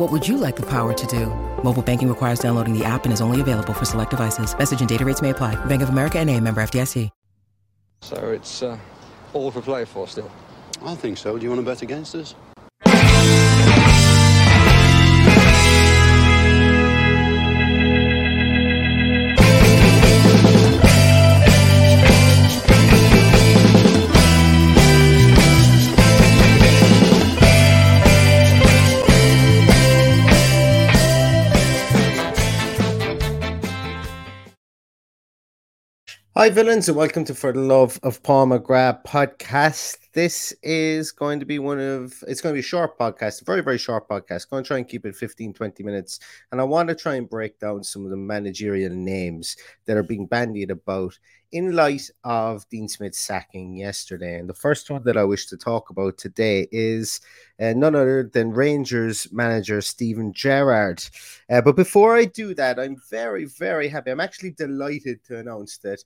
What would you like the power to do? Mobile banking requires downloading the app and is only available for select devices. Message and data rates may apply. Bank of America NA, member FDIC. So it's all for play for still? I think so. Do you want to bet against us? Hi villains, and welcome to For the Love of Paul McGrath podcast. This is going to be a short podcast, a very, very short podcast. I'm going to try and keep it 15, 20 minutes. And I want to try and break down some of the managerial names that are being bandied about in light of Dean Smith's sacking yesterday. And the first one that I wish to talk about today is none other than Rangers manager Steven Gerrard. But before I do that, I'm very, very happy. I'm actually delighted to announce that,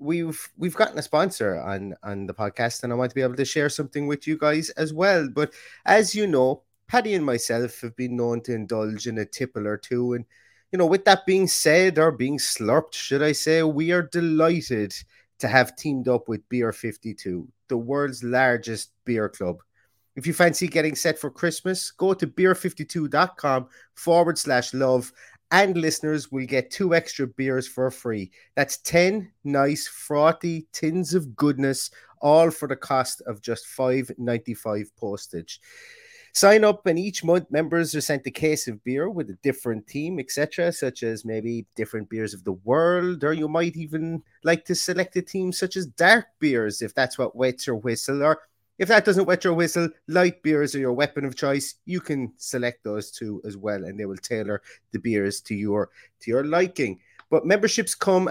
we've gotten a sponsor on the podcast, and I want to be able to share something with you guys as well. But as you know, Paddy and myself have been known to indulge in a tipple or two. And, with that being said, or being slurped, should I say, we are delighted to have teamed up with Beer 52, the world's largest beer club. If you fancy getting set for Christmas, go to beer52.com/love. And listeners will get 2 extra beers for free. That's 10 nice, frothy tins of goodness, all for the cost of just $5.95 postage. Sign up, and each month members are sent a case of beer with a different theme, etc., such as maybe different beers of the world, or you might even like to select a theme such as dark beers, if that's what wets your whistle, or if that doesn't wet your whistle, light beers are your weapon of choice. You can select those two as well, and they will tailor the beers to your liking. But memberships come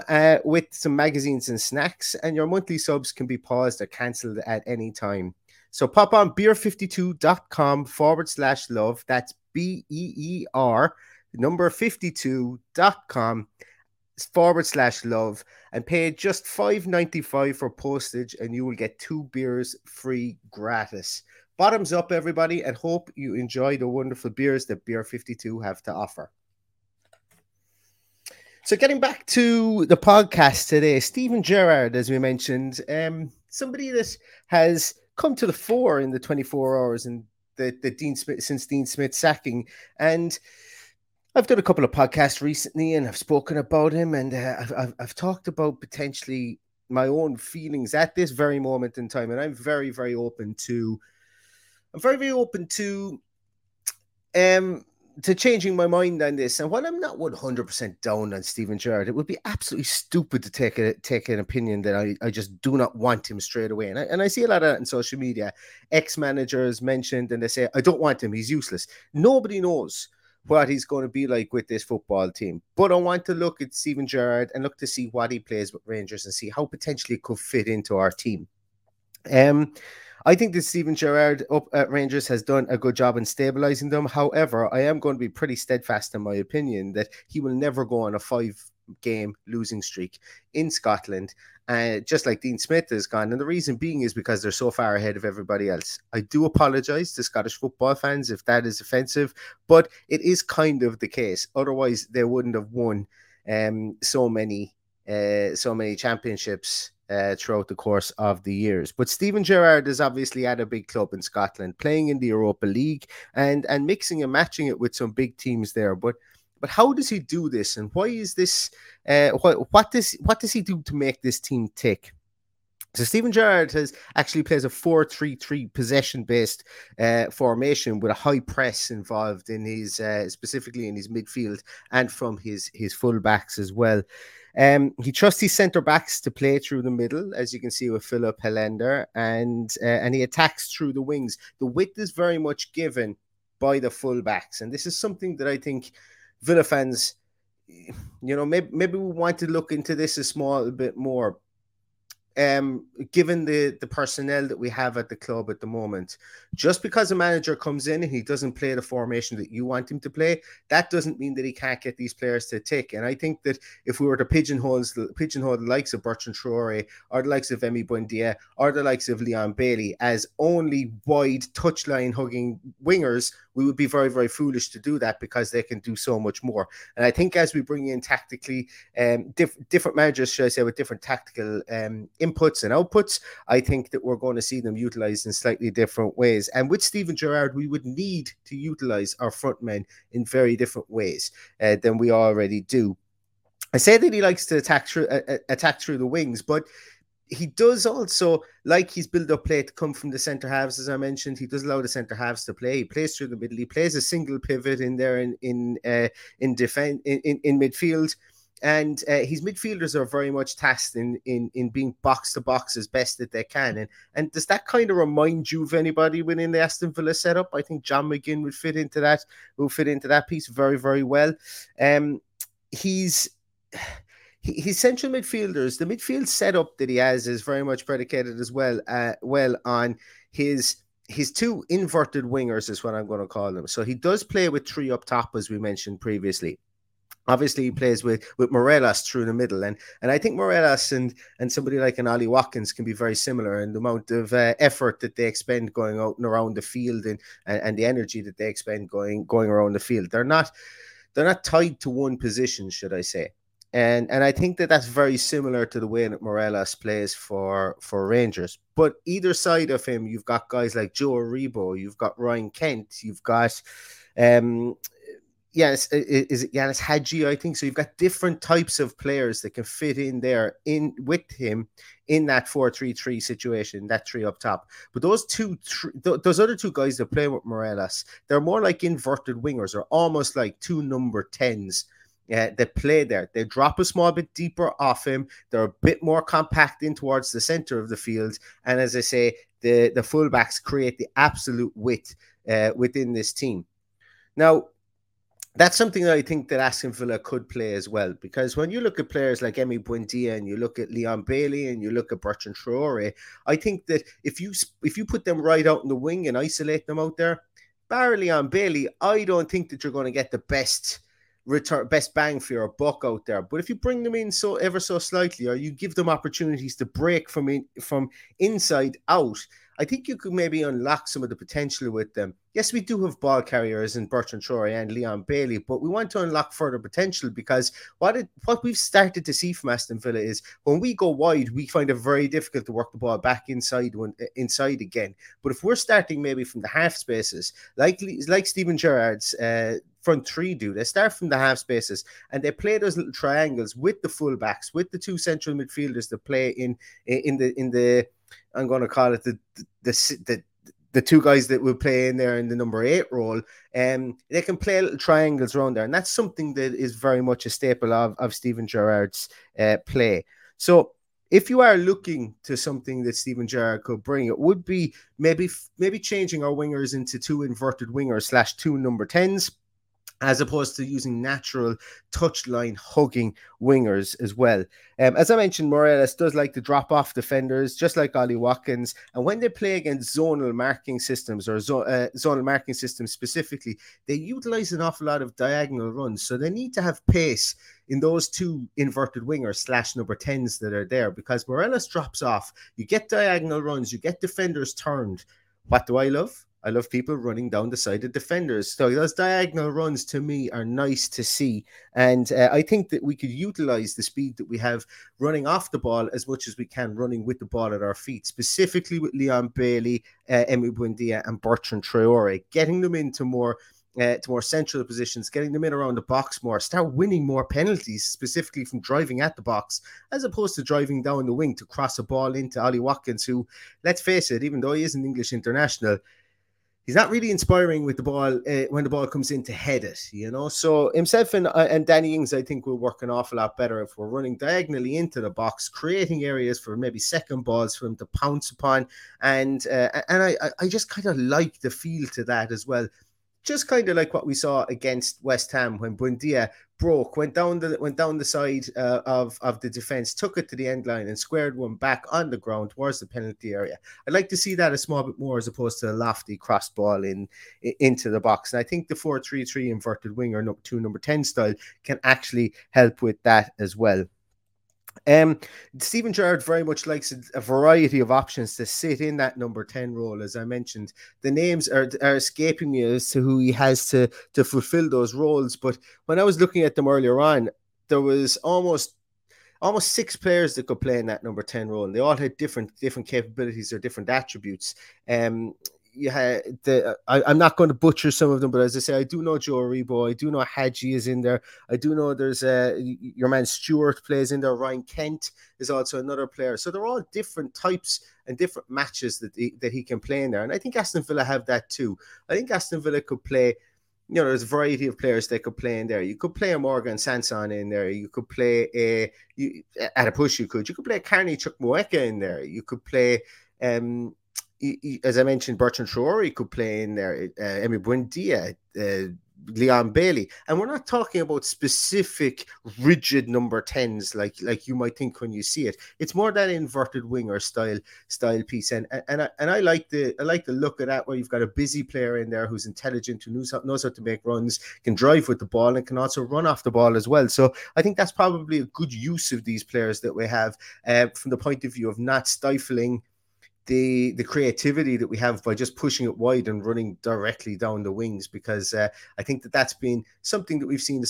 with some magazines and snacks, and your monthly subs can be paused or cancelled at any time. So pop on beer52.com/love. That's BEER52.com. /love, and pay just $5.95 for postage, and you will get 2 beers free gratis. Bottoms up, everybody, and hope you enjoy the wonderful beers that Beer 52 have to offer. So getting back to the podcast today, Steven Gerrard, as we mentioned, somebody that has come to the fore in the 24 hours and since Dean Smith's sacking. And I've done a couple of podcasts recently, and I've spoken about him, and I've talked about potentially my own feelings at this very moment in time. And I'm very, very open to, to changing my mind on this. And while I'm not 100% down on Steven Gerrard, it would be absolutely stupid to take an opinion that I just do not want him straight away. And I see a lot of that in social media. Ex-managers mentioned, and they say, I don't want him, he's useless. Nobody knows what he's going to be like with this football team. But I want to look at Steven Gerrard and look to see what he plays with Rangers and see how potentially it could fit into our team. I think that Steven Gerrard up at Rangers has done a good job in stabilising them. However, I am going to be pretty steadfast in my opinion that he will never go on a 5 game losing streak in Scotland, just like Dean Smith has gone. And the reason being is because they're so far ahead of everybody else. I do apologise to Scottish football fans if that is offensive, but it is kind of the case. Otherwise, they wouldn't have won so many championships throughout the course of the years. But Steven Gerrard is obviously at a big club in Scotland, playing in the Europa League and mixing and matching it with some big teams there. But how does he do this, and why is this? What does he do to make this team tick? So Steven Gerrard actually plays a 4-3-3 possession-based formation with a high press involved in his specifically in his midfield and from his full backs as well. He trusts his centre-backs to play through the middle, as you can see with Philip Hellander, and he attacks through the wings. The width is very much given by the full-backs, and this is something that I think Villa fans, you know, maybe we want to look into this a small bit more, given the personnel that we have at the club at the moment. Just because a manager comes in and he doesn't play the formation that you want him to play, that doesn't mean that he can't get these players to tick. And I think that if we were to pigeonhole the likes of Bertrand Traoré or the likes of Emi Buendia or the likes of Leon Bailey as only wide touchline hugging wingers, we would be very, very foolish to do that, because they can do so much more. And I think as we bring in tactically different managers, should I say, with different tactical inputs and outputs, I think that we're going to see them utilised in slightly different ways. And with Steven Gerrard, we would need to utilise our front men in very different ways than we already do. I say that he likes to attack through the wings, but he does also like his build-up play to come from the centre-halves, as I mentioned. He does allow the centre-halves to play. He plays through the middle. He plays a single pivot in there in midfield. And his midfielders are very much tasked in being box-to-box as best that they can. And does that kind of remind you of anybody within the Aston Villa setup? I think John McGinn would fit into that, piece very, very well. His central midfielders, the midfield setup that he has is very much predicated as well on his two inverted wingers, is what I'm going to call them. So he does play with three up top, as we mentioned previously. Obviously, he plays with Morelos through the middle. And I think Morelos and somebody like an Ollie Watkins can be very similar in the amount of effort that they expend going out and around the field and the energy that they expend going around the field. They're not tied to one position, should I say. And I think that that's very similar to the way that Morelos plays for Rangers. But either side of him, you've got guys like Joe Aribo, you've got Ryan Kent, you've got... is it Yanis Hagi, I think? So you've got different types of players that can fit in there with him in that 4-3-3 situation, that three up top. But those other two guys that play with Morelos, they're more like inverted wingers, or almost like two number 10s that play there. They drop a small bit deeper off him. They're a bit more compact in towards the center of the field. And as I say, the fullbacks create the absolute width within this team. Now, that's something that I think that Aston Villa could play as well, because when you look at players like Emi Buendia and you look at Leon Bailey and you look at Bertrand Traoré, I think that if you put them right out in the wing and isolate them out there, barring Leon Bailey, I don't think that you're going to get the best bang for your buck out there. But if you bring them in so ever so slightly, or you give them opportunities to break from inside out, I think you could maybe unlock some of the potential with them. Yes, we do have ball carriers in Bertrand Traoré and Leon Bailey, but we want to unlock further potential, because what we've started to see from Aston Villa is when we go wide, we find it very difficult to work the ball back inside again. But if we're starting maybe from the half spaces, like Steven Gerrard's front three do, they start from the half spaces and they play those little triangles with the fullbacks, with the two central midfielders that play in the I'm going to call it the two guys that will play in there in the number 8 role. They can play little triangles around there. And that's something that is very much a staple of Steven Gerrard's play. So if you are looking to something that Steven Gerrard could bring, it would be maybe changing our wingers into two inverted wingers / two number 10s. as opposed to using natural touchline hugging wingers as well. As I mentioned, Morelos does like to drop off defenders, just like Ollie Watkins. And when they play against zonal marking systems, or zonal marking systems specifically, they utilize an awful lot of diagonal runs. So they need to have pace in those two inverted wingers slash number 10s that are there, because Morelos drops off. You get diagonal runs, you get defenders turned. What do I love? I love people running down the side of defenders. So those diagonal runs, to me, are nice to see. And I think that we could utilize the speed that we have running off the ball as much as we can running with the ball at our feet, specifically with Leon Bailey, Emi Buendia and Bertrand Traoré, getting them into more central positions, getting them in around the box more, start winning more penalties, specifically from driving at the box, as opposed to driving down the wing to cross a ball into Ollie Watkins, who, let's face it, even though he is an English international, he's not really inspiring with the ball when the ball comes in to head it, you know. So himself and Danny Ings, I think, will work an awful lot better if we're running diagonally into the box, creating areas for maybe second balls for him to pounce upon. And I just kind of like the feel to that as well. Just kind of like what we saw against West Ham when Buendia broke, went down the side of the defence, took it to the end line and squared one back on the ground towards the penalty area. I'd like to see that a small bit more as opposed to a lofty cross ball into the box. And I think the 4-3-3 inverted winger, number 10 style, can actually help with that as well. Steven Gerrard very much likes a variety of options to sit in that number 10 role. As I mentioned, the names are escaping me as to who he has to fulfill those roles. But when I was looking at them earlier on, there was almost six players that could play in that number 10 role, and they all had different capabilities or different attributes. I'm not going to butcher some of them, but as I say, I do know Joe Aribo, I do know Hagi is in there, I do know there's your man Stewart plays in there, Ryan Kent is also another player. So they're all different types and different matches that he can play in there, and I think Aston Villa have that too. I think Aston Villa could play, you know, there's a variety of players they could play in there. You could play a Morgan Sanson in there. You could play You could play a Carney Chukwuemeka in there. You could play as I mentioned, Bertrand Traoré could play in there, Emi Buendia, Leon Bailey. And we're not talking about specific rigid number 10s like you might think when you see it. It's more that inverted winger style piece. And I like the look of that, where you've got a busy player in there who's intelligent, who knows how to make runs, can drive with the ball and can also run off the ball as well. So I think that's probably a good use of these players that we have from the point of view of not stifling the creativity that we have by just pushing it wide and running directly down the wings, because I think that's been something that we've seen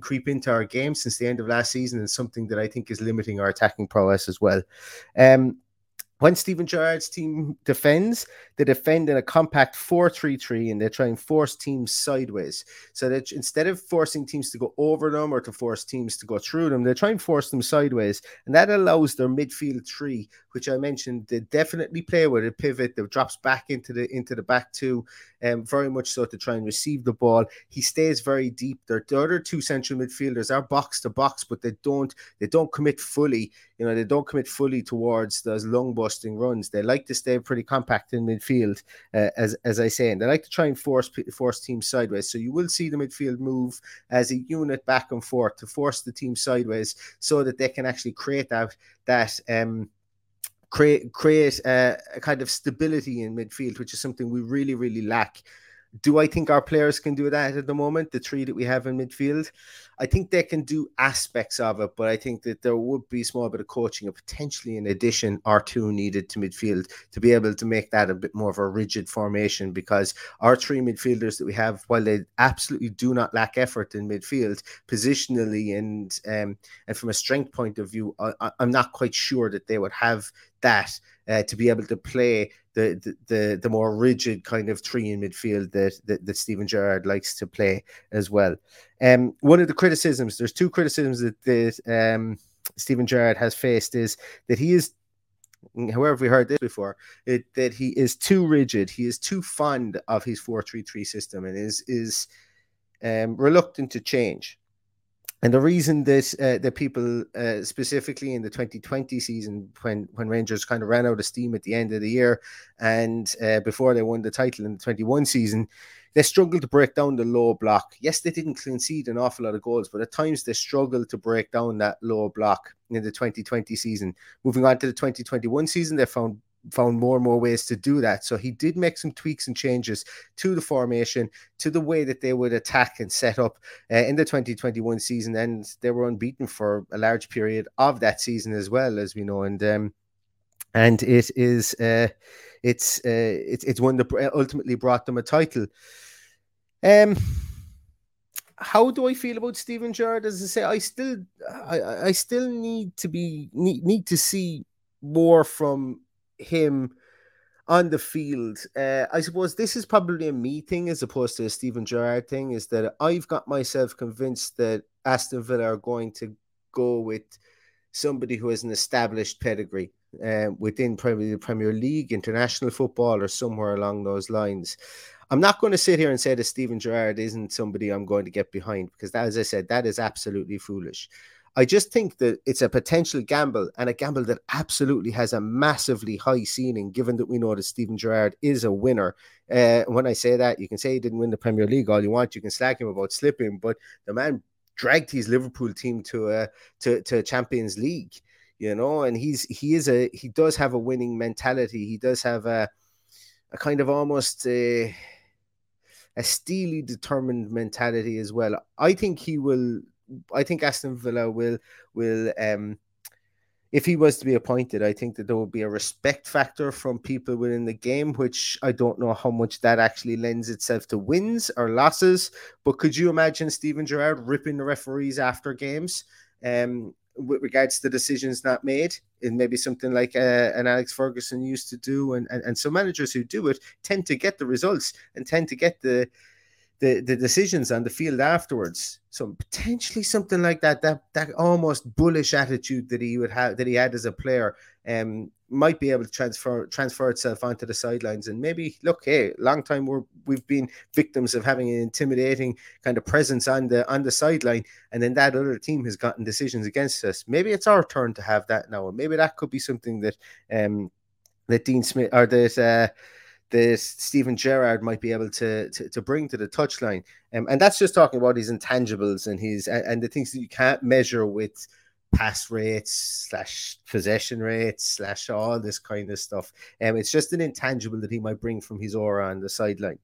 creep into our game since the end of last season, and something that I think is limiting our attacking prowess as well. When Steven Gerrard's team defends, they defend in a compact 4-3-3, and they try and force teams sideways. So that instead of forcing teams to go over them or to force teams to go through them, they try and force them sideways. And that allows their midfield three, which I mentioned, they definitely play with a pivot that drops back into the back two, very much so to try and receive the ball. He stays very deep. The other two central midfielders are box to box, but they don't commit fully. You know, they don't commit fully towards those long balls. Runs. They like to stay pretty compact in midfield, as I say, and they like to try and force teams sideways. So you will see the midfield move as a unit back and forth to force the team sideways, so that they can actually create create a kind of stability in midfield, which is something we really, really lack. Do I think our players can do that at the moment, the three that we have in midfield? I think they can do aspects of it, but I think that there would be a small bit of coaching and potentially an addition or two needed to midfield to be able to make that a bit more of a rigid formation, because our three midfielders that we have, while they absolutely do not lack effort in midfield, positionally and from a strength point of view, I'm not quite sure that they would have that to be able to play the more rigid kind of three in midfield that Steven Gerrard likes to play as well. One of the criticisms, there's two criticisms that Steven Gerrard has faced, is that he is, however, we heard this before, that he is too rigid. He is too fond of his 4-3-3 system and is reluctant to change. And the reason that the people, specifically in the 2020 season, when Rangers kind of ran out of steam at the end of the year, and before they won the title in the 21 season, They struggled to break down the low block. Yes, they didn't concede an awful lot of goals, but at times they struggled to break down that low block in the 2020 season. Moving on to the 2021 season, they found more and more ways to do that. So he did make some tweaks and changes to the formation, to the way that they would attack and set up in the 2021 season. And they were unbeaten for a large period of that season as well, as we know. And it is it's one that ultimately brought them a title. How do I feel about Steven Gerrard? As I say, I still need to see more from him on the field. I suppose this is probably a me thing as opposed to a Steven Gerrard thing. Is that I've got myself convinced that Aston Villa are going to go with somebody who has an established pedigree within probably the Premier League, international football, or somewhere along those lines. I'm not going to sit here and say that Steven Gerrard isn't somebody I'm going to get behind, because that, as I said, that is absolutely foolish. I just think that it's a potential gamble, and a gamble that absolutely has a massively high ceiling, given that we know that Steven Gerrard is a winner. When I say that, you can say he didn't win the Premier League all you want. You can slag him about slipping, but the man dragged his Liverpool team to Champions League, you know, and he does have a winning mentality. He does have a kind of almost a steely determined mentality as well. I think Aston Villa will if he was to be appointed, I think that there will be a respect factor from people within the game, which I don't know how much that actually lends itself to wins or losses. But could you imagine Steven Gerrard ripping the referees after games with regards to decisions not made? And maybe something like an Alex Ferguson used to do. And some managers who do it tend to get the results and tend to get the decisions on the field afterwards. So potentially something like that almost bullish attitude that he would have, that he had as a player, might be able to transfer itself onto the sidelines. And maybe, look, hey, long time we've been victims of having an intimidating kind of presence on the sideline, and then that other team has gotten decisions against us. Maybe it's our turn to have that now, and maybe that could be something that that Dean Smith or that Steven Gerrard might be able to bring to the touchline. And that's just talking about his intangibles and his and the things that you can't measure with pass rates / possession rates / all this kind of stuff. It's just an intangible that he might bring from his aura on the sideline.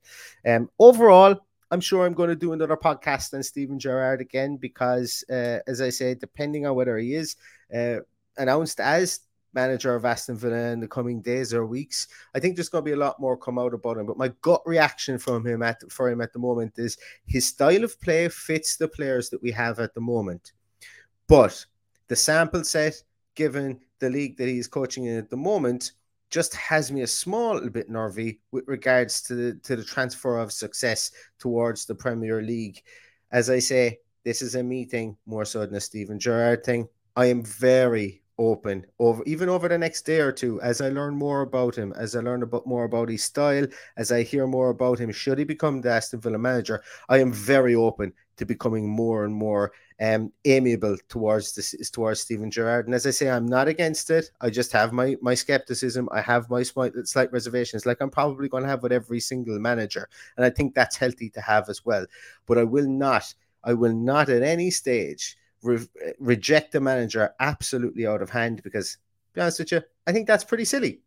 Overall, I'm sure I'm going to do another podcast on Steven Gerrard again, because, as I say, depending on whether he is announced as manager of Aston Villa in the coming days or weeks, I think there's going to be a lot more come out about him. But my gut reaction for him at the moment is his style of play fits the players that we have at the moment. But the sample set, given the league that he's coaching in at the moment, just has me a small bit nervy with regards to the transfer of success towards the Premier League. As I say, this is a me thing more so than a Steven Gerrard thing. I am very open over the next day or two, as I learn more about him, as I learn about more about his style, as I hear more about him, should he become the Aston Villa manager. I am very open to becoming more and more amiable towards Steven Gerrard. And as I say, I'm not against it. I just have my skepticism. I have my slight reservations, like I'm probably going to have with every single manager. And I think that's healthy to have as well. But I will not at any stage reject the manager absolutely out of hand, because, to be honest with you, I think that's pretty silly.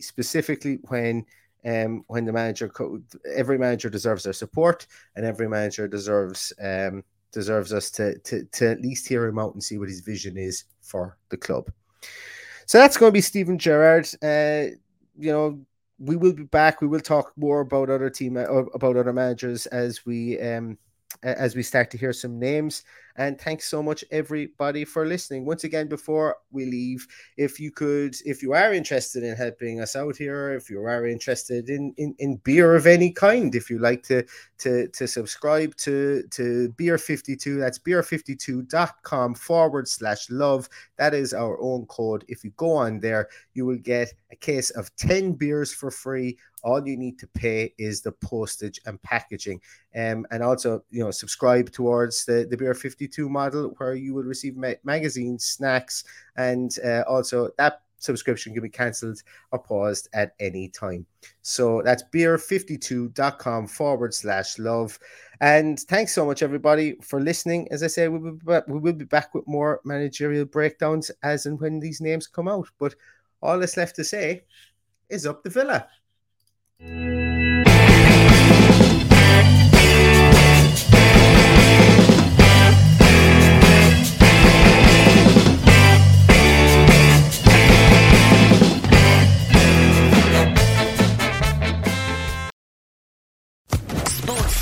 Specifically when the manager, every manager deserves their support, and every manager deserves us to at least hear him out and see what his vision is for the club. So that's going to be Steven Gerrard. We will be back. We will talk more about other managers as we start to hear some names. And thanks so much, everybody, for listening. Once again, before we leave, if you are interested in helping us out here, if you are interested in beer of any kind, if you like to subscribe to Beer 52, that's beer52.com /love. That is our own code. If you go on there, you will get a case of 10 beers for free. All you need to pay is the postage and packaging. And also, subscribe towards the Beer 52 model, where you will receive magazines, snacks, and also that subscription can be cancelled or paused at any time. So that's beer52.com/love. And thanks so much, everybody, for listening. As I say, we will be back with more managerial breakdowns as and when these names come out. But all that's left to say is up the Villa.